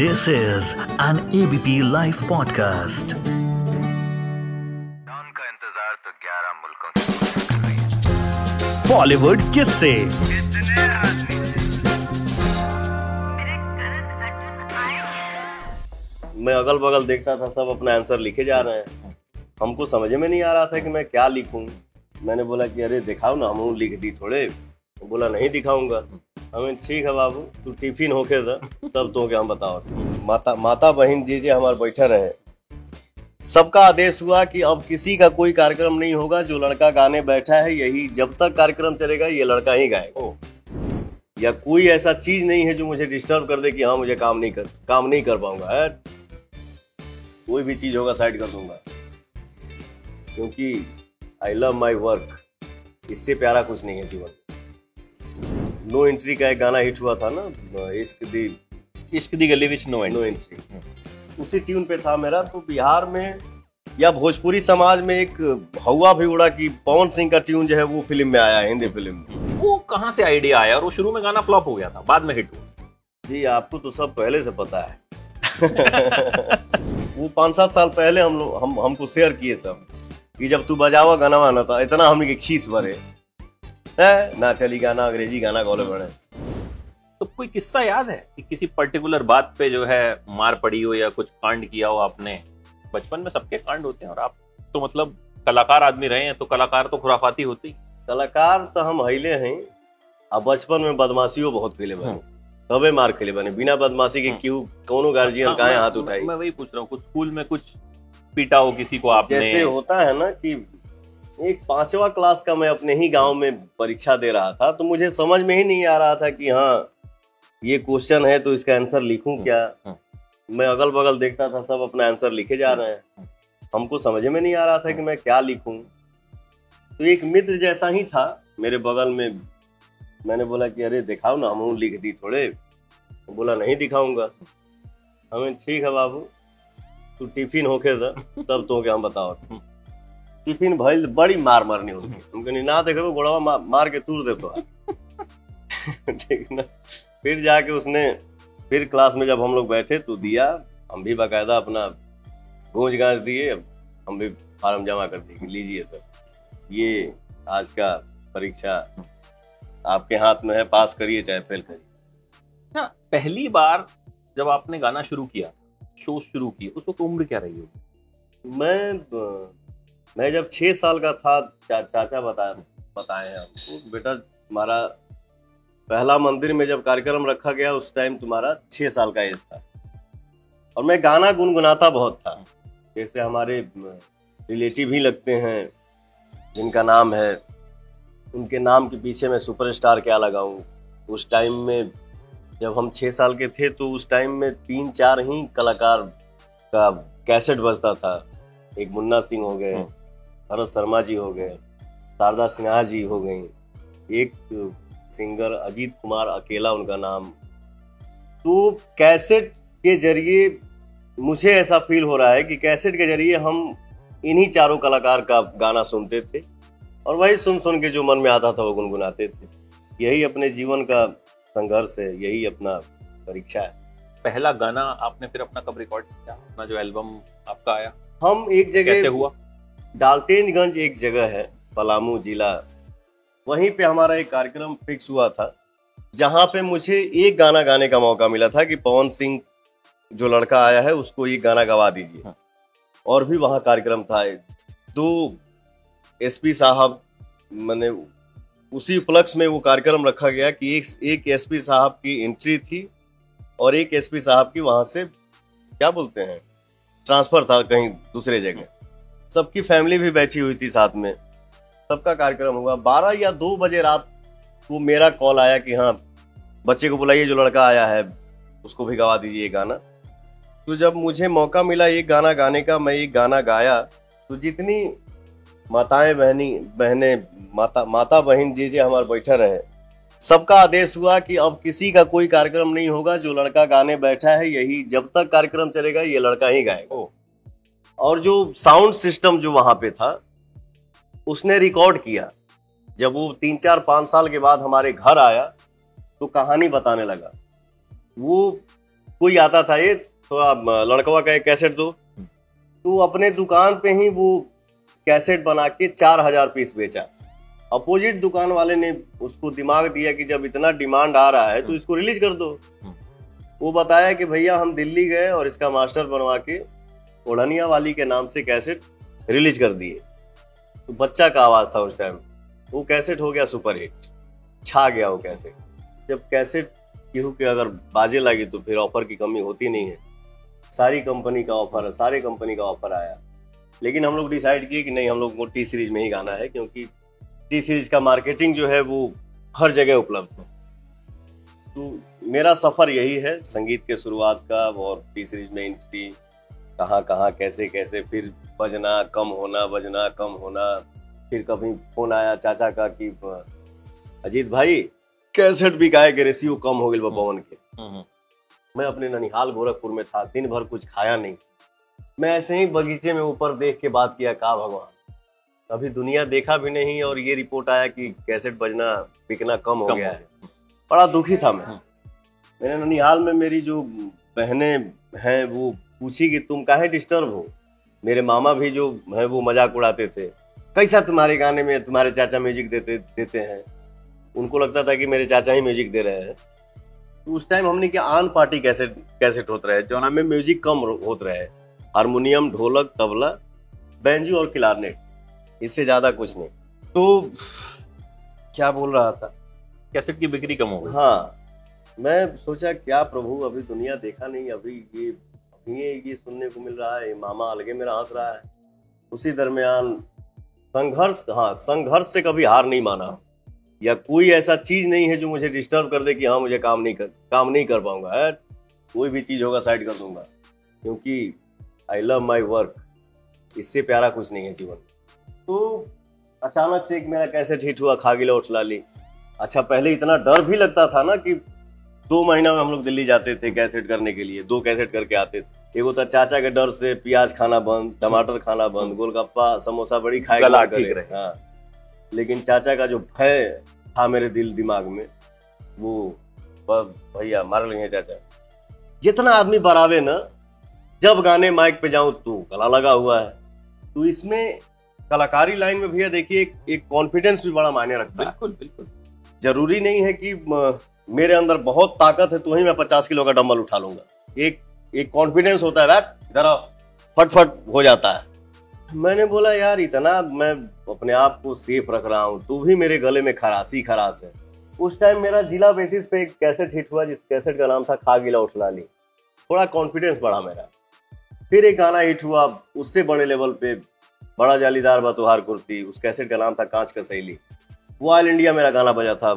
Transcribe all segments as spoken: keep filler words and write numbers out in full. This is an ABP live podcast. उनका इंतजार तो ग्यारह मुल्कों। बॉलीवुड किससे, कितने आदमी से। मैं अगल बगल देखता था, सब अपना आंसर लिखे जा रहे हैं। हमको समझ में नहीं आ रहा था कि मैं क्या लिखूं। मैंने बोला कि अरे दिखाओ ना, हम लिख दी थोड़े। बोला नहीं दिखाऊंगा। हमें ठीक है बाबू, तू टिफिन होके था तब तो क्या, हम बताओ। माता माता बहन जी जी हमारे बैठे रहे। सबका आदेश हुआ कि अब किसी का कोई कार्यक्रम नहीं होगा, जो लड़का गाने बैठा है यही, जब तक कार्यक्रम चलेगा ये लड़का ही गाएगा, या कोई ऐसा चीज नहीं है जो मुझे डिस्टर्ब कर दे कि हाँ मुझे काम नहीं कर काम नहीं कर पाऊंगा। कोई भी चीज होगा साइड कर दूंगा, क्योंकि आई लव माई वर्क। इससे प्यारा कुछ नहीं है जीवन। नो एंट्री का एक गाना हिट हुआ था ना, इश्क दी इश्क दी गली विच नो एंट्री, उसी ट्यून पे था मेरा। तो बिहार में या भोजपुरी समाज में एक हवा भी उड़ा कि पवन सिंह का ट्यून जो है वो फिल्म में आया, हिंदी फिल्म में। वो कहाँ से आइडिया आया? और वो शुरू में गाना फ्लॉप हो गया था, बाद में हिट हुआ। जी आपको तो सब पहले से पता है। वो पाँच सात साल पहले हम लोग हम हमको शेयर किए सब कि जब तू बजावा गाना वाना था, इतना हम की खीस भरे है ना, चली गाना अंग्रेजी गाना गोले बड़े। तो कोई किस्सा याद है कि किसी पर्टिकुलर बात पे जो है मार पड़ी हो या कुछ कांड किया हो आपने? बचपन में सबके कांड होते हैं, और आप तो मतलब कलाकार आदमी रहे हैं, तो कलाकार तो खुराफाती होती। कलाकार तो हम हिले हैं। अब बचपन में बदमाशियों बहुत खेले बने, तबे मार खेले बने। बिना बदमाशी के क्यों कौनो गार्जियन कहाँ हाथ उठाए? मैं वही पूछ रहा हूँ, कुछ स्कूल में कुछ पीटा हो किसी को आपने? जैसे होता है ना कि एक पांचवा क्लास का मैं अपने ही गांव में परीक्षा दे रहा था, तो मुझे समझ में ही नहीं आ रहा था कि हाँ ये क्वेश्चन है तो इसका आंसर लिखूं क्या। मैं अगल बगल देखता था, सब अपना आंसर लिखे जा रहे हैं। हमको समझ में नहीं आ रहा था कि मैं क्या लिखूं। तो एक मित्र जैसा ही था मेरे बगल में। मैंने बोला कि अरे दिखाओ ना, हम लिख दी थोड़े। बोला नहीं दिखाऊंगा। हमें ठीक है बाबू, तू टिफिन होके था तब तो क्या, हम बताओ। टिफिन भइल, बड़ी मार मारनी होती। हम कहनी ना देखे गोड़वा मा, मार के तूर देता। ठीक ना। फिर जाके उसने फिर क्लास में जब हम लोग बैठे तो दिया। हम भी बाकायदा अपना गूंज गांज दिए, हम भी फार्म जमा कर दिए, लीजिए सर ये आज का परीक्षा आपके हाथ में है, पास करिए चाहे फेल करिए। हाँ, पहली बार जब आपने गाना शुरू किया, शो शुरू किए, उस वक्त उम्र क्या रही होगी? मैं मैं जब छः साल का था, चा, चाचा बता बताए हैं आपको, बेटा तुम्हारा पहला मंदिर में जब कार्यक्रम रखा गया उस टाइम तुम्हारा छः साल का एज था। और मैं गाना गुनगुनाता बहुत था। जैसे हमारे रिलेटिव ही लगते हैं जिनका नाम है, उनके नाम के पीछे मैं सुपरस्टार क्या लगाऊँ। उस टाइम में जब हम छः साल के थे तो उस टाइम में तीन चार ही कलाकार का कैसेट बजता था। एक मुन्ना सिंह हो गए, भरत शर्मा जी हो गए, शारदा सिन्हा जी हो गई, एक सिंगर अजीत कुमार अकेला उनका नाम। तो कैसेट के जरिए मुझे ऐसा फील हो रहा है कि कैसेट के जरिए हम इन्हीं चारों कलाकार का गाना सुनते थे और वही सुन सुन के जो मन में आता था वो गुनगुनाते थे। यही अपने जीवन का संघर्ष है, यही अपना परीक्षा है। पहला गाना आपने फिर अपना कब रिकॉर्ड किया, अपना जो एल्बम आपका आया? हम एक जगह, कैसे हुआ? डाल्टेनगंज एक जगह है पलामू जिला, वहीं पे हमारा एक कार्यक्रम फिक्स हुआ था जहाँ पे मुझे एक गाना गाने का मौका मिला था कि पवन सिंह जो लड़का आया है उसको ये गाना गवा दीजिए। हाँ। और भी वहाँ कार्यक्रम था। दो एसपी साहब, मैंने उसी उपलक्ष्य में वो कार्यक्रम रखा गया कि एक एक एसपी साहब की एंट्री थी और एक एसपी साहब की वहाँ से क्या बोलते हैं ट्रांसफर था कहीं दूसरे जगह। सबकी फैमिली भी बैठी हुई थी साथ में, सबका कार्यक्रम हुआ। बारह या दो बजे रात को मेरा कॉल आया कि हाँ बच्चे को बुलाइए, जो लड़का आया है उसको भी गवा दीजिए गाना। तो जब मुझे मौका मिला एक गाना गाने का, मैं एक गाना गाया। तो जितनी माताएं बहनी बहने माता माता बहन जी जी हमारे बैठे रहे। सबका आदेश हुआ कि अब किसी का कोई कार्यक्रम नहीं होगा, जो लड़का गाने बैठा है यही, जब तक कार्यक्रम चलेगा ये लड़का ही गाएगा। और जो साउंड सिस्टम जो वहाँ पे था उसने रिकॉर्ड किया। जब वो तीन चार पाँच साल के बाद हमारे घर आया तो कहानी बताने लगा। वो कोई आता था, ये थोड़ा लड़कवा का एक कैसेट दो, तो अपने दुकान पे ही वो कैसेट बना के चार हजार पीस बेचा। अपोजिट दुकान वाले ने उसको दिमाग दिया कि जब इतना डिमांड आ रहा है तो इसको रिलीज कर दो। वो बताया कि भैया हम दिल्ली गए और इसका मास्टर बनवा के ओढ़निया वाली के नाम से कैसेट रिलीज कर दिए। तो बच्चा का आवाज था उस टाइम, वो कैसेट हो गया सुपर हिट, छा गया वो कैसेट। जब कैसेट केहू के अगर बाजे लगी तो फिर ऑफर की कमी होती नहीं है, सारी कंपनी का ऑफर, सारे कंपनी का ऑफर आया। लेकिन हम लोग डिसाइड किए कि नहीं, हम लोग को टी सीरीज में ही गाना है, क्योंकि टी सीरीज का मार्केटिंग जो है वो हर जगह उपलब्ध है। तो मेरा सफ़र यही है संगीत के शुरुआत का, और टी सीरीज में एंट्री, कहाँ कहाँ कैसे कैसे, फिर बजना कम होना, बजना कम होना। फिर कभी फोन आया चाचा का कि अजीत भाई कैसेट बिकाए के रेशियो कम हो गए पवन के। मैं अपने ननिहाल गोरखपुर में था, दिन भर कुछ खाया नहीं, मैं ऐसे ही बगीचे में ऊपर देख के बात किया, कहा भगवान कभी दुनिया देखा भी नहीं और ये रिपोर्ट आया कि कैसेट बजना बिकना कम हो गया है। बड़ा दुखी था मैं। मैंने ननिहाल में, मेरी जो बहनें हैं वो पूछी कि तुम काहे डिस्टर्ब हो। मेरे मामा भी जो है वो मजाक उड़ाते थे, कैसा तुम्हारे गाने में तुम्हारे चाचा म्यूजिक देते देते हैं। उनको लगता था कि मेरे चाचा ही म्यूजिक दे रहे हैं। तो उस टाइम हमने क्या आन पार्टी कैसेट कैसेट होते रहे, जो हमें म्यूजिक कम होते रहे, हारमोनियम, ढोलक, तबला, बैंजो और क्लारनेट, इससे ज़्यादा कुछ नहीं। तो क्या बोल रहा था, कैसेट की बिक्री कम हो गई। हाँ, मैं सोचा क्या प्रभु, अभी दुनिया देखा नहीं, अभी ये ये ये सुनने को मिल रहा है, मामा अलगे मेरा हंस रहा है। उसी दरमियान संघर्ष, हाँ संघर्ष से कभी हार नहीं माना, या कोई ऐसा चीज़ नहीं है जो मुझे डिस्टर्ब कर दे कि हाँ मुझे काम नहीं कर काम नहीं कर पाऊंगा, कोई भी चीज़ होगा साइड कर दूंगा, क्योंकि आई लव माई वर्क, इससे प्यारा कुछ नहीं है जीवन। तो अचानक से एक मेरा कैसेट हिट हुआ, खागिला उठला ली। अच्छा, पहले इतना डर भी लगता था ना कि दो महीना में हम लोग दिल्ली जाते थे कैसेट करने के लिए, दो कैसेट करके आते थे। एक होता चाचा के डर से प्याज खाना बंद, टमाटर खाना बंद, गोलगप्पा समोसा बड़ी खाएगा ठीक रहे। हाँ, लेकिन चाचा का जो भय था मेरे दिल दिमाग में, वो भैया मार लेंगे चाचा। जितना आदमी बरावे ना, जब गाने माइक पे जाऊं तो गला लगा हुआ है। तो इसमें कलाकारी लाइन में भैया देखिए एक कॉन्फिडेंस भी बड़ा मायने रखता है। बिल्कुल बिल्कुल, जरूरी नहीं है कि मेरे अंदर बहुत ताकत है तो ही मैं पचास किलो का डम्बल उठा लूंगा। एक एक कॉन्फिडेंस होता है दैट जरा फटफट हो जाता है। मैंने बोला यार इतना मैं अपने आप को सेफ रख रहा हूँ, तू भी मेरे गले में खरासी खरास है। उस टाइम मेरा जिला बेसिस पे एक कैसेट हिट हुआ, जिस कैसेट का नाम था खागिला उठला ली। थोड़ा कॉन्फिडेंस बढ़ा मेरा। फिर एक गाना हिट हुआ उससे बड़े लेवल पे, बड़ा जालीदार बतोहार कुर्ती, उस कैसेट का नाम था कांच का सहेली। वो ऑल इंडिया मेरा गाना बजा था,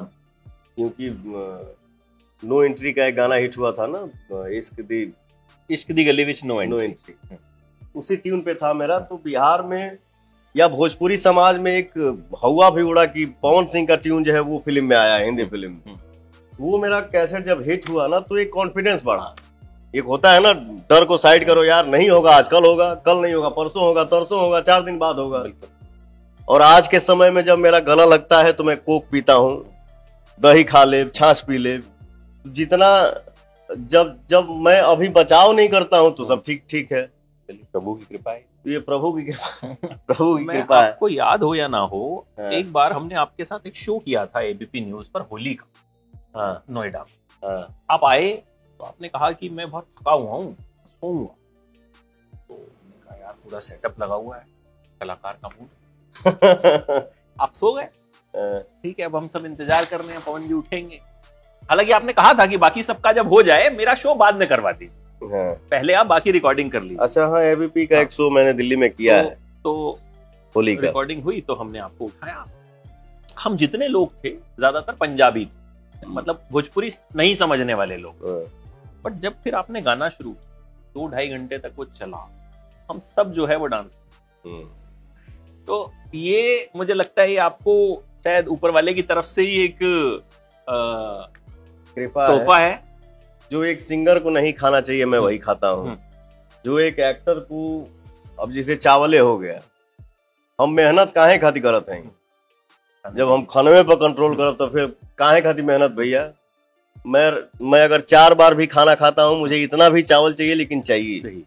क्योंकि नो एंट्री का एक गाना हिट हुआ था ना, इश्क दी इश्क दी गली विच नो एंट्री, उसी ट्यून पे था मेरा। तो बिहार में या भोजपुरी समाज में एक हवा भी उड़ा कि पवन सिंह का ट्यून जो है वो फिल्म में आया, हिंदी फिल्म में। वो मेरा कैसेट जब हिट हुआ ना तो एक कॉन्फिडेंस बढ़ा। एक होता है ना डर को साइड करो, यार नहीं होगा, आजकल होगा, कल नहीं होगा, परसों होगा, तरसों होगा, चार दिन बाद होगा। और आज के समय में जब मेरा गला लगता है तो मैं कोक पीता हूँ, दही खा ले, छाछ पी ले, जितना जब जब मैं अभी बचाव नहीं करता हूँ तो सब ठीक ठीक है। प्रभु की कृपा है, ये प्रभु की कृपा प्रभु की कृपा है। आपको याद हो या ना हो, एक बार हमने आपके साथ एक शो किया था एबीपी न्यूज पर होली का। हाँ, नोएडा में। हाँ, आप आए तो आपने कहा कि मैं बहुत थका हुआ हूँ, सोऊंगा। तो मैंने कहा यार पूरा सेटअप लगा हुआ है, कलाकार का मूड आप सो गए, ठीक है अब हम सब इंतजार कर रहे हैं पवन जी उठेंगे। हालांकि आपने कहा था कि बाकी सबका जब हो जाए मेरा शो बाद में करवा दीजिए, पहले आप बाकी रिकॉर्डिंग कर लीजिए। अच्छा हाँ, एबीपी का एक शो मैंने दिल्ली में किया है, तो होली का रिकॉर्डिंग हुई तो हमने आपको उठाया। हम जितने लोग थे ज्यादातर पंजाबी थे, मतलब भोजपुरी नहीं समझने वाले लोग। बट जब फिर आपने गाना शुरू किया, दो ढाई घंटे तक वो चला, हम सब जो है वो डांस। तो ये मुझे लगता है आपको शायद ऊपर वाले की तरफ से ही एक तोहफा है, जो एक सिंगर को नहीं खाना चाहिए मैं वही खाता हूँ, जो एक एक्टर को, अब जैसे चावले हो गया, हम मेहनत काहे खाती करत हैं, जब हम खाने पर कंट्रोल करब तो फिर काहे खाती मेहनत भैया। मैं मैं अगर चार बार भी खाना खाता हूँ, मुझे इतना भी चावल चाहिए, लेकिन चाहिए।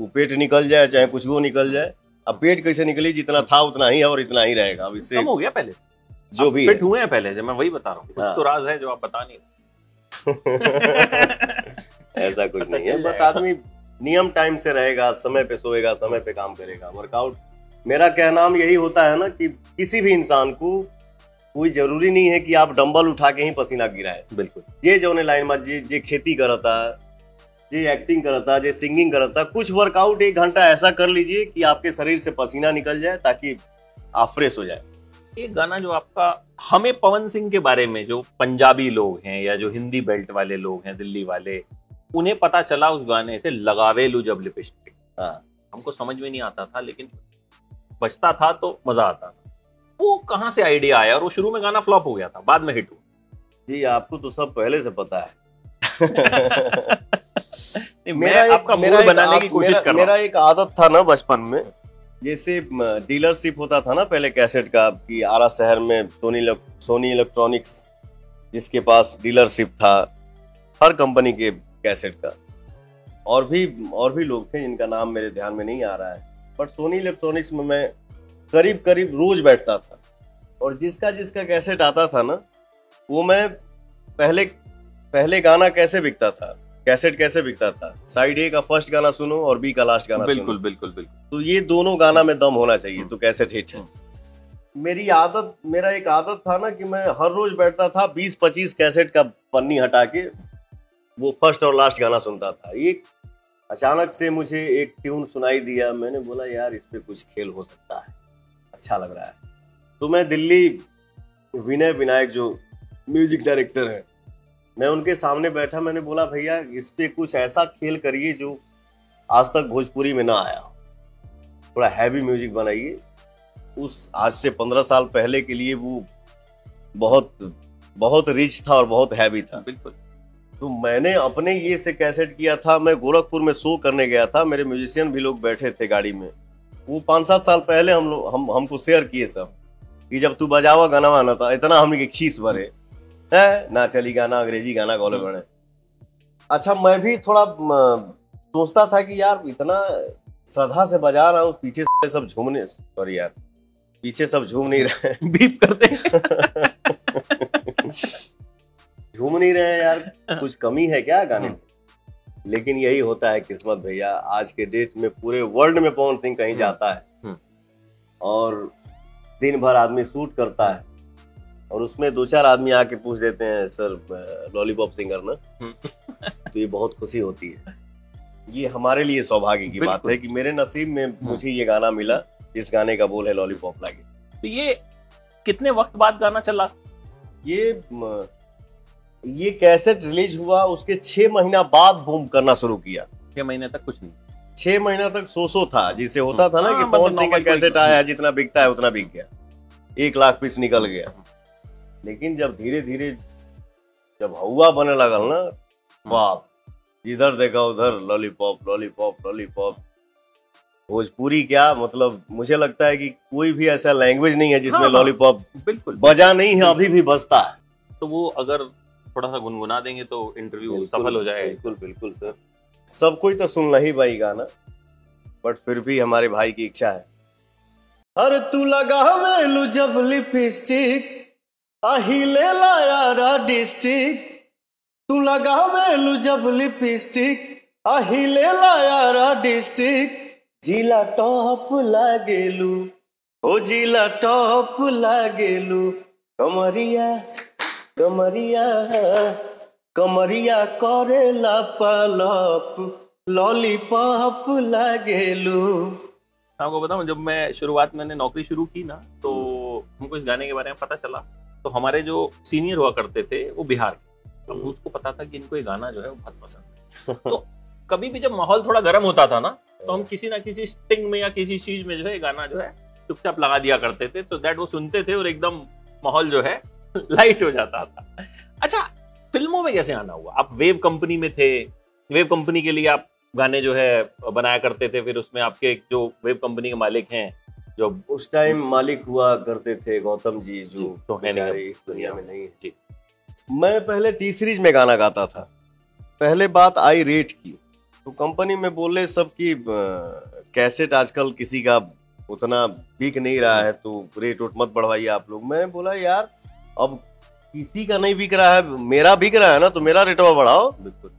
वो पेट निकल जाए चाहे कुछ वो निकल जाए। अब पेट कैसे निकली, जितना था उतना ही है और इतना ही रहेगा। अब इससे कम हो गया पहले से। जो भी फिट हुए हैं पहले से, मैं वही बता रहा हूँ। कुछ तो राज है जो आप बता नहीं। ऐसा कुछ नहीं है, बस आदमी नियम टाइम से रहेगा, समय पे सोएगा, समय पे काम करेगा, वर्कआउट। मेरा कहना यही होता है ना कि किसी भी इंसान को कोई जरूरी नहीं है कि आप डंबल उठा के ही पसीना गिराए। बिल्कुल। ये जो लाइन में जे, जे खेती करता है, जे एक्टिंग करता, जे सिंगिंग करता, कुछ वर्कआउट एक घंटा ऐसा कर लीजिए कि आपके शरीर से पसीना निकल जाए, ताकि आप फ्रेश हो जाए। एक गाना जो आपका, हमें पवन सिंह के बारे में जो पंजाबी लोग हैं या जो हिंदी बेल्ट वाले लोग हैं, दिल्ली वाले, उन्हें पता चला उस गाने से, लगावे लू जब लिपस्टिक। हमको समझ में नहीं आता था, लेकिन बजता था तो मजा आता था। वो कहाँ से आइडिया आया? और वो शुरू में गाना फ्लॉप हो गया था, बाद में हिट हुआ। जी, आपको तो सब पहले से पता है। नहीं, मेरा मैं एक, आपका मूड बनाने आप, की कोशिश मेरा, कर रहा। मेरा एक आदत था ना बचपन में, जैसे डीलरशिप होता था ना पहले कैसेट का, कि आरा शहर में सोनी लग, सोनी इलेक्ट्रॉनिक्स, जिसके पास डीलरशिप था हर कंपनी के कैसेट का। और भी और भी लोग थे जिनका नाम मेरे ध्यान में नहीं आ रहा है, बट सोनी इलेक्ट्रॉनिक्स में मैं करीब करीब रोज बैठता था। और जिसका जिसका कैसेट आता था ना, वो मैं पहले पहले गाना कैसे बिकता था, कैसेट कैसे बिकता था, साइड ए का फर्स्ट गाना सुनो और बी का लास्ट गाना। बिल्कुल सुनो। बिल्कुल बिल्कुल। तो ये दोनों गाना में दम होना चाहिए, तो कैसेट हिट है। मेरी आदत मेरा एक आदत था ना कि मैं हर रोज बैठता था, बीस पच्चीस कैसेट का पन्नी हटा के वो फर्स्ट और लास्ट गाना सुनता था। एक अचानक से मुझे एक ट्यून सुनाई दिया, मैंने बोला यार इस पे कुछ खेल हो सकता है, अच्छा लग रहा है। तो मैं दिल्ली, विनय विनायक जो म्यूजिक डायरेक्टर हैं, मैं उनके सामने बैठा, मैंने बोला भैया इस पे कुछ ऐसा खेल करिए जो आज तक भोजपुरी में ना आया, थोड़ा हैवी म्यूजिक बनाइए। उस आज से पंद्रह साल पहले के लिए वो बहुत बहुत रिच था और बहुत हैवी था। बिल्कुल। तो मैंने अपने ये से कैसेट किया था। मैं गोरखपुर में शो करने गया था, मेरे म्यूजिशियन भी लोग बैठे थे गाड़ी में। वो पाँच सात साल पहले हम लोग हम हमको शेयर किए सब कि जब तू बजावा गाना वाना था, इतना हमने के खीस भरे है ना, चली गाना अंग्रेजी गाना गोले बड़े। अच्छा, मैं भी थोड़ा सोचता था कि यार इतना श्रद्धा से बजा रहा हूँ, पीछे से सब झूमने, सॉरी यार पीछे सब झूम नहीं रहे, बीप करते घूम नहीं रहे यार, कुछ कमी है क्या गाने में। लेकिन यही होता है किस्मत भैया। आज के डेट में पूरे वर्ल्ड में पवन सिंह कहीं जाता है और दिन भर आदमी शूट करता है, और उसमें दो चार आदमी आके पूछ देते हैं सर लॉलीपॉप सिंगर ना, तो ये बहुत खुशी होती है। ये हमारे लिए सौभाग्य की बात है कि मेरे नसीब में मुझे ये गाना मिला, जिस गाने का बोल है लॉलीपॉप लागे। तो ये कितने वक्त बाद गाना चला? ये ये कैसेट रिलीज हुआ उसके छह महीना बाद बूम करना शुरू किया। छह महीने तक कुछ नहीं, छह महीना तक सो सो था, जिसे होता था ना कि पवन सिंह का कैसेट आया, जितना बिकता है उतना बिक गया, एक लाख पीस निकल गया। लेकिन जब धीरे धीरे जब हवा बने लगा ना, बाप, इधर देखा उधर लॉलीपॉप लॉलीपॉप लॉलीपॉप। भोजपुरी क्या, मतलब मुझे लगता है कि कोई भी ऐसा लैंग्वेज नहीं है जिसमें लॉलीपॉप बिल्कुल बजा नहीं है, अभी भी बजता है। तो वो अगर थोड़ा सा गुनगुना देंगे तो इंटरव्यू सफल हो जाएगा। बिल्कुल बिल्कुल सर, सब कोई तो सुन नहीं भाई गाना, बट फिर भी हमारे भाई की इच्छा है। अरे तू लगावे लू जब लिपस्टिक, आही ले ला यारा डिस्ट्रिक्ट। तू लगावे लू जब लिपस्टिक, आही ले ला यारा डिस्ट्रिक्ट। जिला टॉप लागेलू, ओ जिला टॉप लागेलू, कमरिया कमरिया कमरिया करेला पलप, लॉलीपॉप लागेलू। आपको बताऊं, जब मैं शुरुआत मैंने नौकरी शुरू की ना, तो हमको इस गाने के बारे में पता चला। तो हमारे जो सीनियर हुआ करते थे वो बिहार के, अब उसको पता था कि इनको ये गाना जो है वो बहुत पसंद है। तो कभी भी जब माहौल थोड़ा गर्म होता था ना, तो हम किसी ना किसी स्टिंग में या किसी चीज में जो है ये गाना जो है चुपचाप लगा दिया करते थे, सो दैट वो सुनते थे और एकदम माहौल जो है लाइट हो जाता था। अच्छा, फिल्मों में कैसे आना हुआ? आप वेव कंपनी में थे, वेव कंपनी के लिए आप गाने जो है बनाया करते थे, फिर उसमें आपके जो वेव कंपनी के मालिक हैं, जो उस टाइम मालिक हुआ करते थे गौतम जी, जो तो है नहीं, इस दुनिया में नहीं है। मैं पहले टी सीरीज में गाना गाता था। पहले बात आई रेट की, तो कंपनी में बोले सब की कैसेट आजकल किसी का उतना बिक नहीं रहा है, तो रेट उट मत बढ़वाइए आप लोग। मैंने बोला यार अब किसी का नहीं बिक रहा है, मेरा बिक रहा है ना, तो मेरा रेट बढ़ाओ। बिल्कुल,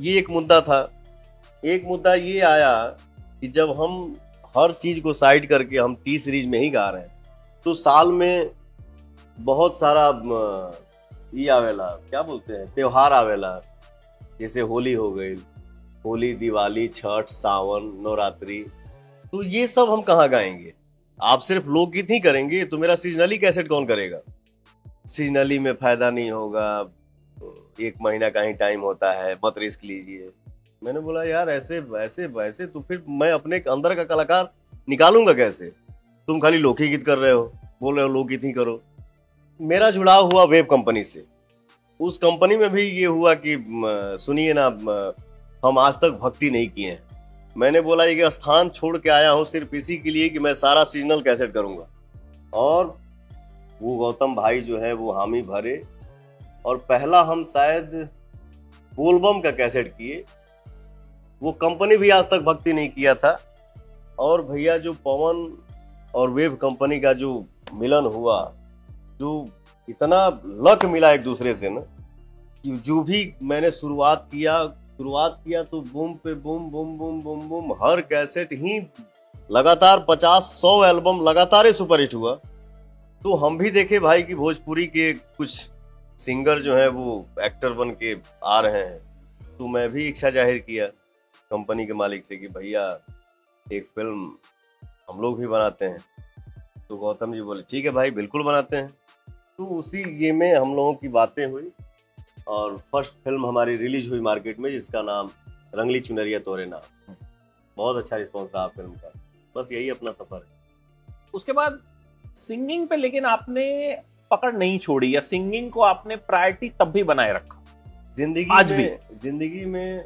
ये एक मुद्दा था। एक मुद्दा ये आया कि जब हम हर चीज़ को साइड करके हम टी सीरीज में ही गा रहे हैं, तो साल में बहुत सारा ये आवेला, क्या बोलते हैं, त्योहार आवेला, जैसे होली हो गई, होली, दिवाली, छठ, सावन, नवरात्रि, तो ये सब हम कहाँ गाएंगे? आप सिर्फ लोकगीत ही करेंगे तो मेरा सीजनली कैसेट कौन करेगा? सीजनली में फ़ायदा नहीं होगा, एक महीना का ही टाइम होता है, मत रिस्क लीजिए। मैंने बोला यार ऐसे वैसे वैसे तो फिर मैं अपने अंदर का कलाकार निकालूंगा कैसे? तुम खाली लोकी गीत कर रहे हो, बोल रहे हो लोकगीत ही करो। मेरा जुड़ाव हुआ वेब कंपनी से। उस कंपनी में भी ये हुआ कि सुनिए ना, हम आज तक भक्ति नहीं किए हैं। मैंने बोला ये कि स्थान छोड़ के आया हूँ सिर्फ इसी के लिए कि मैं सारा सीजनल कैसेट करूँगा। और वो गौतम भाई जो है वो हामी भरे, और पहला हम शायद बोलबम का कैसेट किए। वो कंपनी भी आज तक भक्ति नहीं किया था। और भैया जो पवन और वेव कंपनी का जो मिलन हुआ, जो इतना लक मिला एक दूसरे से ना, कि जो भी मैंने शुरुआत किया शुरुआत किया तो बूम पे boom boom boom boom boom, हर कैसेट ही लगातार पचास सौ एल्बम लगातार ही सुपरहिट हुआ। तो हम भी देखे भाई कि भोजपुरी के कुछ सिंगर जो है वो एक्टर बन के आ रहे हैं, तो मैं भी इच्छा जाहिर किया कंपनी के मालिक से कि भैया एक फिल्म हम लोग भी बनाते हैं। तो गौतम जी बोले ठीक है भाई बिल्कुल बनाते हैं। तो उसी ये में हम लोगों की बातें हुई और फर्स्ट फिल्म हमारी रिलीज हुई मार्केट में, जिसका नाम रंगली चुनरिया तोरेना। बहुत अच्छा रिस्पॉन्स रहा फिल्म का। बस यही अपना सफ़र है। उसके बाद सिंगिंग पे लेकिन आपने पकड़ नहीं छोड़ी, या सिंगिंग को आपने प्रायोरिटी तब भी बनाए रखा? जिंदगी आज में, भी जिंदगी में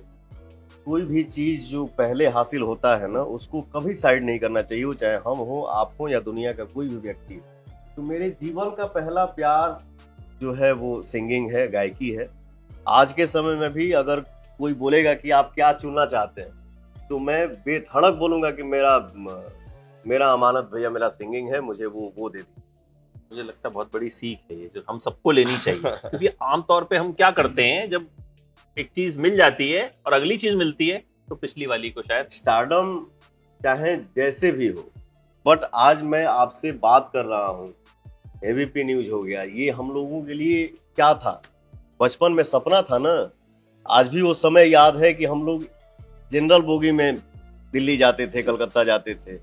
कोई भी चीज जो पहले हासिल होता है ना, उसको कभी साइड नहीं करना चाहिए, वो चाहे हम हो, आप हो, या दुनिया का कोई भी व्यक्ति। तो मेरे जीवन का पहला प्यार जो है वो सिंगिंग है, गायकी है। आज के समय में भी अगर कोई बोलेगा कि आप क्या चुनना चाहते हैं, तो मैं बेधड़क बोलूंगा कि मेरा मेरा अमानत भैया मेरा सिंगिंग है, मुझे वो वो दे दी। मुझे लगता है बहुत बड़ी सीख है ये, जो हम सबको लेनी चाहिए। क्योंकि आमतौर पे हम क्या करते हैं, जब एक चीज मिल जाती है और अगली चीज मिलती है तो पिछली वाली को शायद, स्टारडम चाहे जैसे भी हो, बट आज मैं आपसे बात कर रहा हूँ। एबीपी न्यूज हो गया, ये हम लोगों के लिए क्या था, बचपन में सपना था ना। आज भी वो समय याद है कि हम लोग जनरल बोगी में दिल्ली जाते थे, कलकत्ता जाते थे।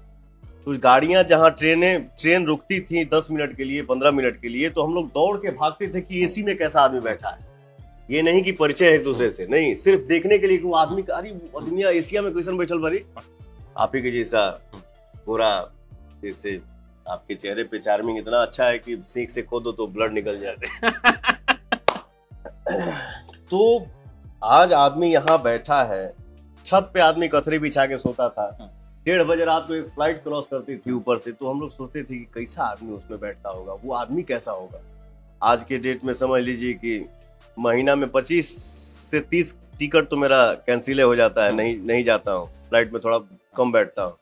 कुछ गाड़ियां जहां ट्रेनें ट्रेन रुकती थी दस मिनट के लिए, पंद्रह मिनट के लिए, तो हम लोग दौड़ के भागते थे कि एसी में कैसा आदमी बैठा है। ये नहीं कि परिचय है एक दूसरे से, नहीं, सिर्फ देखने के लिए कि वो आदमी, अरे दुनिया एशिया में कैसन बैठल भरी, आप ही के जैसा गोरा, जैसे आपके चेहरे पे चार्मिंग इतना अच्छा है कि सीख से खो दो तो ब्लड निकल जाते। तो आज आदमी यहाँ बैठा है, छत पे आदमी कथरी बिछा के सोता था, डेढ़ बजे रात को एक फ्लाइट क्रॉस करती थी ऊपर से, तो हम लोग सोचते थे कि कैसा आदमी उसमें बैठता होगा, वो आदमी कैसा होगा। आज के डेट में समझ लीजिए कि महीना में पच्चीस से तीस टिकट तो मेरा कैंसिल हो जाता है, नहीं नहीं जाता हूँ फ्लाइट में, थोड़ा कम बैठता हूँ।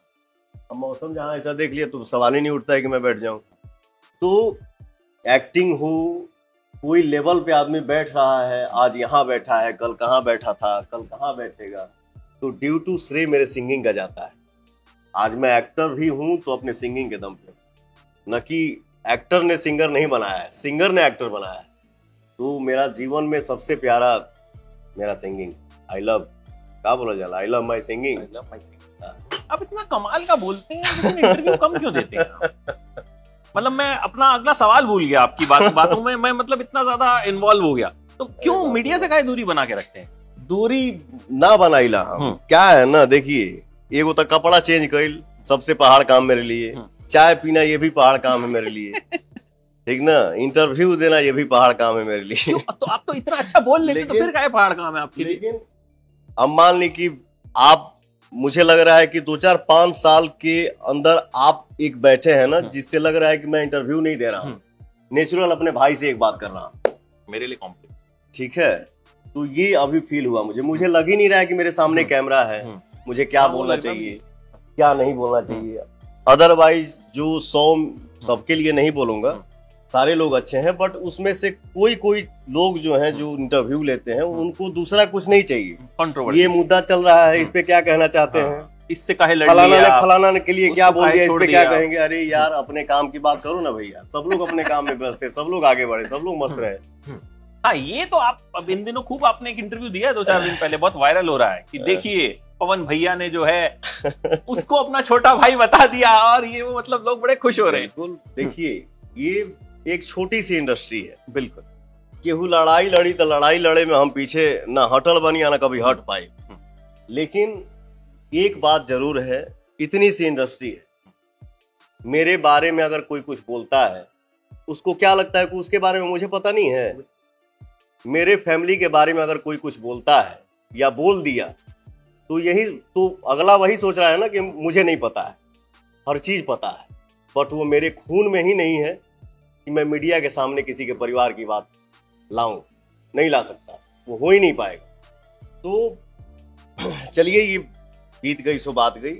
अब मौसम जहाँ ऐसा देख लिया तो सवाल ही नहीं उठता है कि मैं बैठ जाऊँ। तो एक्टिंग हो, कोई लेवल पे आदमी बैठ रहा है, आज यहाँ बैठा है, कल कहाँ बैठा था, कल कहाँ बैठेगा। तो ड्यू टू श्रेय मेरे सिंगिंग का जाता है। आज मैं एक्टर भी हूं तो अपने सिंगिंग के दम पे, न कि एक्टर ने सिंगर नहीं बनाया है, सिंगर ने एक्टर बनाया है। तो मेरा जीवन में सबसे प्यारा मेरा सिंगिंग, आई लव, क्या बोला जाला, आई लव माय सिंगिंग। अब इतना कमाल का बोलते हैं लेकिन इंटरव्यू कम क्यों देते हैं? मतलब मैं अपना अगला सवाल भूल गया आपकी बात, बातों में मैं मतलब इतना ज्यादा इन्वॉल्व हो गया। तो क्यों मीडिया से क्या दूरी बना के रखते हैं? दूरी ना बनाई ला, क्या है ना, देखिए एगो तो कपड़ा चेंज कर सबसे पहाड़ काम मेरे लिए, चाय पीना ये भी पहाड़ काम है मेरे लिए, ठीक ना, इंटरव्यू देना ये भी पहाड़ काम है मेरे लिए। तो, तो आप तो इतना अच्छा बोल लेते तो फिर क्या पहाड़ काम है आपके लिए? लेकिन अब मान ली कि आप, मुझे लग रहा है कि दो चार पांच साल के अंदर आप एक बैठे हैं ना, जिससे लग रहा है कि मैं इंटरव्यू नहीं दे रहा हूँ, नेचुरल अपने भाई से एक बात कर रहा हूँ, मेरे लिए कॉम्प्लीमेंट। ठीक है, तो ये अभी फील हुआ मुझे, मुझे लग ही नहीं रहा है कि मेरे सामने कैमरा है, मुझे क्या बोलना चाहिए क्या नहीं बोलना चाहिए। अदरवाइज जो सौ सबके लिए नहीं बोलूंगा, सारे लोग अच्छे हैं, बट उसमें से कोई कोई लोग जो हैं जो इंटरव्यू लेते हैं उनको दूसरा कुछ नहीं चाहिए, कंट्रोवर्सी ये मुद्दा चल रहा है, इस पे क्या कहना चाहते हैं, इससे काहे लड़ लिया, फलाना के लिए क्या बोल दिया, इस पे क्या कहेंगे। अरे यार अपने काम की बात करो ना भैया, सब लोग अपने काम में व्यस्त थे, सब लोग आगे बढ़े, सब लोग मस्त रहे। हाँ ये तो आप अब इन दिनों खूब आपने एक इंटरव्यू दिया है दो चार दिन पहले, बहुत वायरल हो रहा है कि देखिए पवन भैया ने जो है उसको अपना छोटा भाई बता दिया और ये वो, मतलब लोग बड़े खुश हो रहे हैं। देखिए ये एक छोटी सी इंडस्ट्री है, बिल्कुल केहू लड़ाई लड़ी तो लड़ाई लड़े में हम पीछे ना हटल बनी या ना कभी हट पाए, लेकिन एक बात जरूर है, इतनी सी इंडस्ट्री है, मेरे बारे में अगर कोई कुछ बोलता है उसको क्या लगता है कि उसके बारे में मुझे पता नहीं है। मेरे फैमिली के बारे में अगर कोई कुछ बोलता है या बोल दिया तो यही तो अगला वही सोच रहा है ना कि मुझे नहीं पता है, हर चीज़ पता है, बट वो मेरे खून में ही नहीं है कि मैं मीडिया के सामने किसी के परिवार की बात लाऊं, नहीं ला सकता, वो हो ही नहीं पाएगा। तो चलिए ये बीत गई सो बात गई,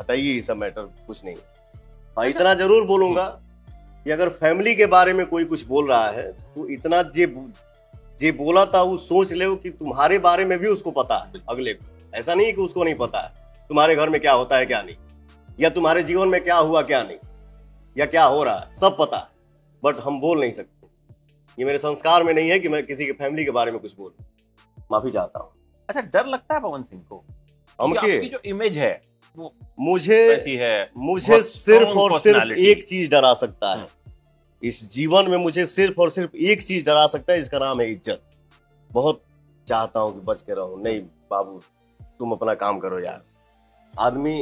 हटाइए सब मैटर, कुछ नहीं। हाँ इतना जरूर बोलूँगा कि अगर फैमिली के बारे में कोई कुछ बोल रहा है तो इतना जे जे बोला था वो सोच ले कि तुम्हारे बारे में भी उसको पता है अगले को, ऐसा नहीं है कि उसको नहीं पता है तुम्हारे घर में क्या होता है क्या नहीं, या तुम्हारे जीवन में क्या हुआ क्या नहीं, या क्या हो रहा है, सब पता है, बट हम बोल नहीं सकते। ये मेरे संस्कार में नहीं है कि मैं किसी के फैमिली के बारे में कुछ बोलूं, माफी चाहता हूँ। अच्छा डर लगता है पवन सिंह को, आपकी जो इमेज है वो मुझे ऐसी है, मुझे सिर्फ और सिर्फ एक चीज डरा सकता है इस जीवन में, मुझे सिर्फ और सिर्फ एक चीज डरा सकता है, इसका नाम है इज्जत। बहुत चाहता हूँ कि बच के रहो, नहीं बाबू तुम अपना काम करो यार, आदमी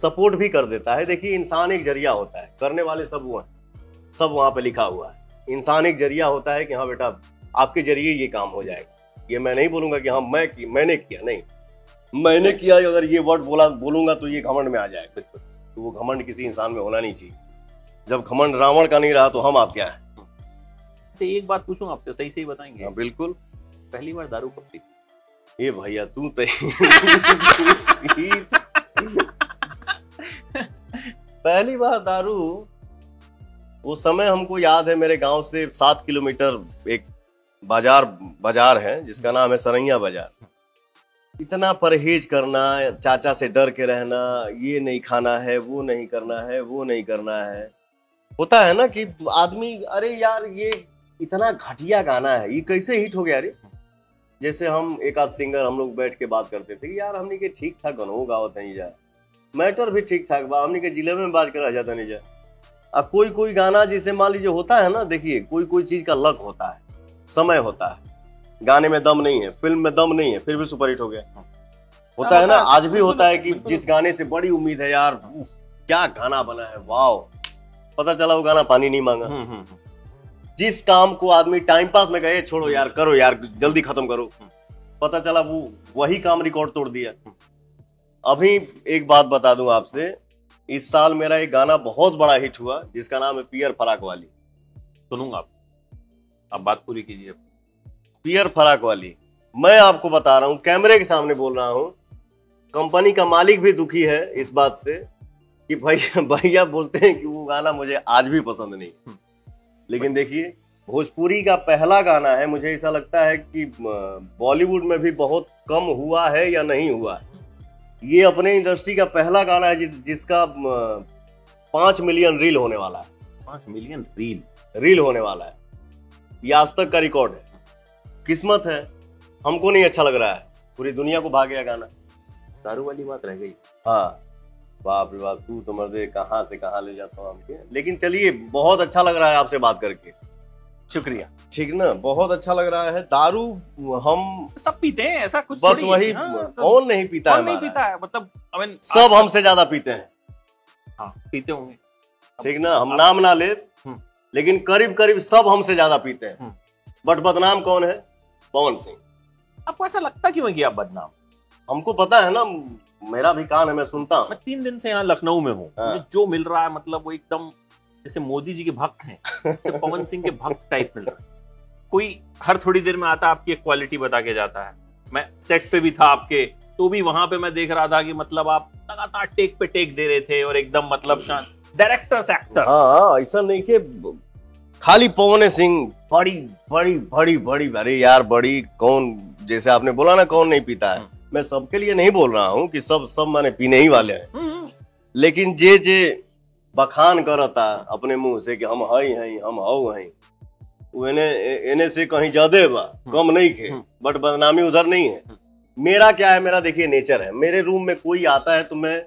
सपोर्ट भी कर देता है। देखिए इंसान एक जरिया होता है, करने वाले सब वो हैं, सब वहाँ पे लिखा हुआ है। इंसान एक जरिया होता है कि हाँ बेटा आपके जरिए ये काम हो जाएगा। ये मैं नहीं बोलूँगा कि हाँ मैं कि, मैंने किया, नहीं मैंने किया, अगर ये वर्ड बोला बोलूँगा तो ये घमंड में आ जाएगा, तो वो घमंड किसी इंसान में होना नहीं चाहिए। जब घमंड रावण का नहीं रहा तो हम आप क्या है। एक बात पूछूँ आपसे, सही सही बताएंगे? हाँ बिल्कुल। पहली बार दारू कब पी? ये भैया तू तो पहली बार दारू, वो समय हमको याद है, मेरे गांव से सात किलोमीटर एक बाजार बाजार है जिसका नाम है सरैया बाजार। इतना परहेज करना, चाचा से डर के रहना, ये नहीं खाना है, वो नहीं करना है, वो नहीं करना है। होता है ना कि आदमी अरे यार ये इतना घटिया गाना है, ये कैसे हिट हो गया। अरे जैसे हम एक आध सिंगर हम लोग बैठ के बात करते थे कि यार हमने के ठीक ठाक गनो गावत नहीं जा, मैटर भी ठीक ठाक बा, हमने के जिले में बात कर जाता नहीं जा। अब कोई कोई गाना जैसे मान लीजिए होता है ना, देखिए कोई कोई चीज़ का लक होता है, समय होता है, गाने में दम नहीं है, फिल्म में दम नहीं है, फिर भी सुपरहिट हो गया। होता है ना, आज भी होता है कि जिस गाने से बड़ी उम्मीद है यार क्या गाना बना है, वाह, पता चला वो गाना पानी नहीं मांगा। जिस काम को आदमी टाइम पास में गए छोड़ो यार करो यार जल्दी खत्म करो, पता चला वो वही काम रिकॉर्ड तोड़ दिया। अभी एक बात बता दूं आपसे, इस साल मेरा एक गाना बहुत बड़ा हिट हुआ जिसका नाम है पियर फराक वाली। सुनूंगा आपसे, आप बात पूरी कीजिए। पियर फराक वाली, मैं आपको बता रहा हूं, कैमरे के सामने बोल रहा हूं, कंपनी का मालिक भी दुखी है इस बात से कि भैया भैया बोलते हैं कि वो गाना मुझे आज भी पसंद नहीं। लेकिन देखिए भोजपुरी का पहला गाना है, मुझे ऐसा लगता है कि बॉलीवुड में भी बहुत कम हुआ है या नहीं हुआ है। ये अपने इंडस्ट्री का पहला गाना है जिस, जिसका पाँच मिलियन रील होने वाला है। पाँच मिलियन रील रील होने वाला है, ये आज तक का रिकॉर्ड है। किस्मत है, हमको नहीं अच्छा लग रहा है, पूरी दुनिया को भाग गया गाना। दारू वाली बात रह गई। हाँ बाप रे बाप, तू तो मर्दे कहाँ से कहाँ ले जाता हूँ आपके। लेकिन चलिए बहुत अच्छा लग रहा है आपसे बात करके, शुक्रिया। ठीक ना, बहुत अच्छा लग रहा है। दारू हम सब पीते हैं, ऐसा कुछ बस वही कौन नहीं पीता है, नहीं पीता है, मतलब I mean, सब हमसे ज्यादा पीते हैं। हाँ पीते होंगे, ठीक ना, हम नाम ना ले, लेकिन करीब करीब सब हमसे ज्यादा पीते हैं, बट बदनाम कौन है? पवन सिंह। आपको ऐसा लगता क्यों है कि आप बदनाम? हमको पता है ना, मेरा भी कान है, मैं सुनता हूँ। मैं तीन दिन से यहाँ लखनऊ में हूँ, जो मिल रहा है मतलब वो एकदम जैसे मोदी जी के भक्त हैं, पवन सिंह के भक्त टाइप मिल रहा है। कोई हर थोड़ी देर में आता आपकी एक क्वालिटी बता के जाता है। मैं सेट पे भी था आपके, तो भी वहां पे मैं देख रहा था कि मतलब आप लगातार टेक पे टेक दे रहे थे और एकदम मतलब शांत डायरेक्टर से एक्टर। हाँ, ऐसा नहीं कि खाली पवन सिंह बड़ी बड़ी बड़ी बड़ी अरे यार बड़ी कौन, जैसे आपने बोला ना कौन नहीं पीता है, मैं सबके लिए नहीं बोल रहा हूँ कि सब सब माने पीने ही वाले हैं, लेकिन जे जे बखान करता अपने मुंह से कि हम हई हई हम हाउ हई, इन्हें से कहीं ज्यादा बा कम नहीं खे, बट बदनामी उधर नहीं है। मेरा क्या है, मेरा देखिए नेचर है, मेरे रूम में कोई आता है तो मैं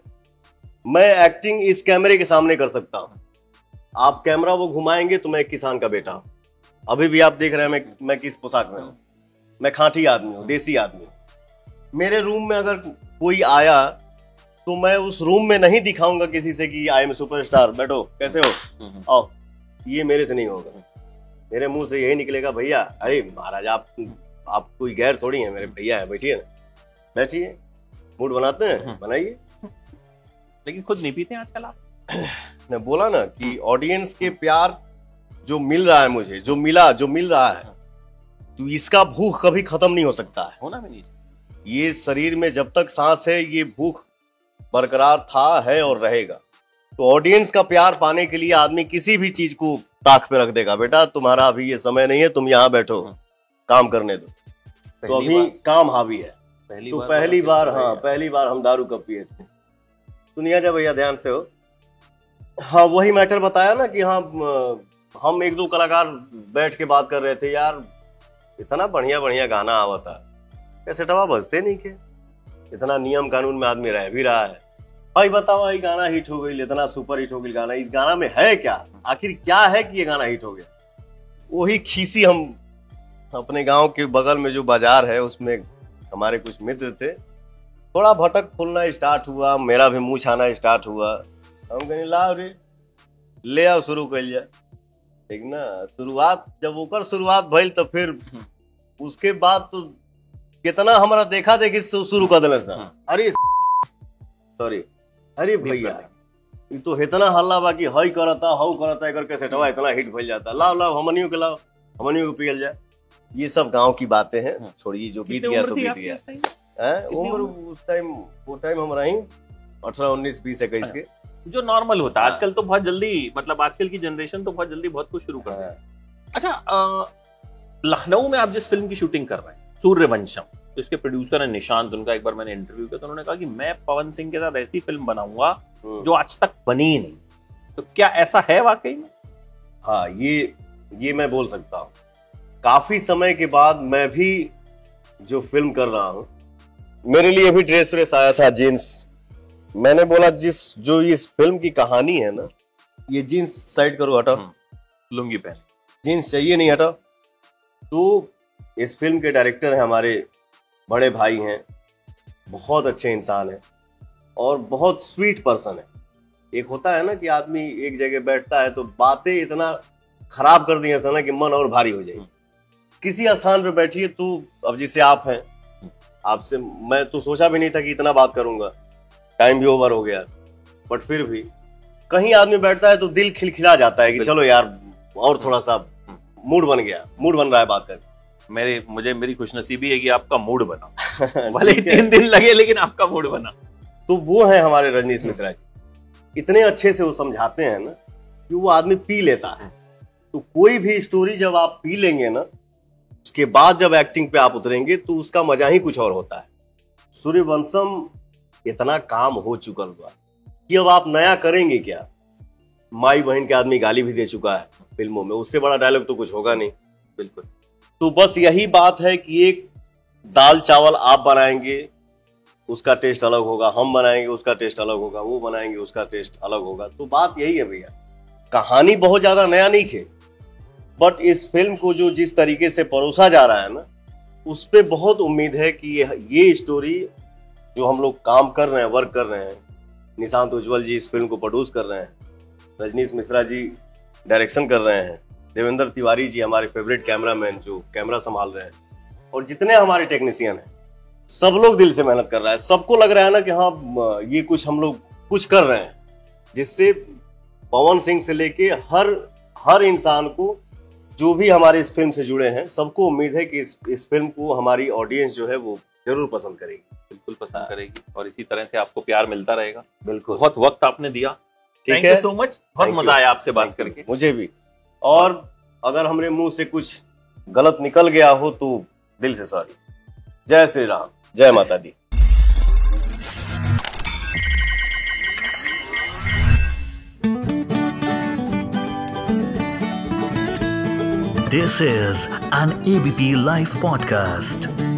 मैं एक्टिंग इस कैमरे के सामने कर सकता हूँ। आप कैमरा वो घुमाएंगे तो मैं एक किसान का बेटा हूँ, अभी भी आप देख रहे हैं मैं मैं किस पोशाक में हूँ, मैं खांटी आदमी हूँ, देसी आदमी हूँ। मेरे रूम में अगर कोई आया तो मैं उस रूम में नहीं दिखाऊंगा किसी से कि आई एम सुपरस्टार, बैठो कैसे हो आओ, ये मेरे से नहीं होगा। मेरे मुंह से यही निकलेगा भैया, अरे महाराज आप आप कोई गैर थोड़ी हैं, मेरे भैया हैं, बैठिए ना बैठिए, मूड बनाते हैं बनाइए। लेकिन खुद नहीं पीते हैं आजकल आप। मैं बोला ना कि ऑडियंस के प्यार जो मिल रहा है मुझे, जो मिला जो मिल रहा है, तो इसका भूख कभी खत्म नहीं हो सकता है, होना भी नहीं। ये शरीर में जब तक सांस है ये भूख बरकरार था, है और रहेगा। तो ऑडियंस का प्यार पाने के लिए आदमी किसी भी चीज को ताक पे रख देगा, बेटा तुम्हारा अभी ये समय नहीं है, तुम यहाँ बैठो काम करने दो, तो अभी काम हावी है। पहली तो बार पहली बार, बार हाँ पहली बार हम दारू कब पिए थे, सुनिया जब भैया ध्यान से हो। हाँ वही मैटर बताया ना कि हाँ हम एक दो कलाकार बैठ के बात कर रहे थे, यार इतना बढ़िया बढ़िया गाना आवा था, कैसे टवा बजते नहीं के, इतना नियम कानून में आदमी रह भी रहा है, भाई बताओ ये गाना हिट हो गई, इतना सुपर हिट हो गई गाना, इस गाना में है क्या, आखिर क्या है कि ये गाना हिट हो गया। वही खीसी हम अपने गांव के बगल में जो बाजार है उसमें हमारे कुछ मित्र थे, थोड़ा भटक खुलना स्टार्ट हुआ, मेरा भी मुँह छाना स्टार्ट हुआ, हम कहने लाओ रे ले आओ शुरू कर लिया, ठीक ना। शुरुआत जब ओकर शुरुआत भइल तो फिर उसके बाद तो कितना हमारा देखा देखी शुरू कर दिल सर, अरे सॉरी अरे भैया तो इतना हल्ला बाकी हई करता हऊ करता एकर कैसे टवा इतना हिट भइल जाता, लाओ लाओ हमनियों के लाओ हमनियों के पियल जाए। ये सब गांव की बातें हैं, छोड़िए जो बीत गया सो बीत गया। उम्र उस टाइम वो टाइम हम रही अठारह उन्नीस बीस इक्कीस के, जो नॉर्मल होता है। आजकल तो बहुत जल्दी मतलब आजकल की जनरेशन तो बहुत जल्दी बहुत कुछ शुरू कर रहा है। अच्छा, लखनऊ में आप जिस फिल्म की शूटिंग कर रहे हैं सूर्यवंशम, तो इसके प्रोड्यूसर है निशांत, उनका एक बार मैंने इंटरव्यू किया तो उन्होंने कहा कि मैं पवन सिंह के साथ ऐसी फिल्म बनाऊंगा जो आज तक बनी ही नहीं, तो क्या ऐसा है वाकई में? हाँ ये ये मैं बोल सकता हूँ, काफी समय के बाद मैं भी जो फिल्म कर रहा हूँ। मेरे लिए भी ड्रेस व्रेस आया था, जींस, मैंने बोला जिस जो इस फिल्म की कहानी है ना, ये जींस साइड करो हटाओ, लुंगी पहन, जींस चाहिए नहीं हटाओ। तो इस फिल्म के डायरेक्टर है हमारे बड़े भाई हैं, बहुत अच्छे इंसान हैं और बहुत स्वीट पर्सन है। एक होता है ना कि आदमी एक जगह बैठता है तो बातें इतना खराब कर दी है ना कि मन और भारी हो जाए। किसी स्थान पे बैठिए तो अब जैसे आप हैं, आपसे मैं तो सोचा भी नहीं था कि इतना बात करूंगा, टाइम भी ओवर हो गया, बट फिर भी कहीं आदमी बैठता है तो दिल खिलखिला जाता है कि चलो यार और थोड़ा सा मूड बन गया, मूड बन रहा है बात करके। मेरे मुझे मेरी खुशनसीबी है कि आपका मूड बना, भले तीन दिन लगे लेकिन आपका मूड बना। तो वो है हमारे रजनीश मिश्रा जी, इतने अच्छे से वो समझाते हैं ना कि वो आदमी पी लेता है। तो कोई भी स्टोरी जब आप पी लेंगे ना, उसके बाद जब एक्टिंग पे आप उतरेंगे तो उसका मजा ही कुछ और होता है। सूर्यवंशम इतना काम हो चुका हुआ कि अब आप नया करेंगे क्या। माई बहन के आदमी गाली भी दे चुका है फिल्मों में, उससे बड़ा डायलॉग तो कुछ होगा नहीं। बिल्कुल, तो बस यही बात है कि एक दाल चावल आप बनाएंगे उसका टेस्ट अलग होगा, हम बनाएंगे उसका टेस्ट अलग होगा, वो बनाएंगे उसका टेस्ट अलग होगा। तो बात यही है भैया, कहानी बहुत ज़्यादा नया नहीं है, बट इस फिल्म को जो जिस तरीके से परोसा जा रहा है ना, उस पर बहुत उम्मीद है कि ये ये स्टोरी जो हम लोग काम कर रहे हैं, वर्क कर रहे हैं, निशांत उज्ज्वल जी इस फिल्म को प्रोड्यूस कर रहे हैं, रजनीश मिश्रा जी डायरेक्शन कर रहे हैं, देवेंद्र तिवारी जी हमारे फेवरेट कैमरामैन जो कैमरा संभाल रहे हैं, और जितने हमारे टेक्नीशियन हैं, सब लोग दिल से मेहनत कर रहा है। सबको लग रहा है ना कि हाँ ये कुछ हम लोग कुछ कर रहे हैं, जिससे पवन सिंह से लेके हर हर इंसान को जो भी हमारे इस फिल्म से जुड़े हैं सबको उम्मीद है कि इस इस फिल्म को हमारी ऑडियंस जो है वो जरूर पसंद करेगी, बिल्कुल पसंद करेगी और इसी तरह से आपको प्यार मिलता रहेगा। बिल्कुल, बहुत वक्त आपने दिया, थैंक यू सो मच, बहुत मजा आया आपसे बात करके। मुझे भी, और अगर हमारे मुंह से कुछ गलत निकल गया हो तो दिल से सॉरी। जय श्री राम, जय माता दी। This is an A B P Live podcast।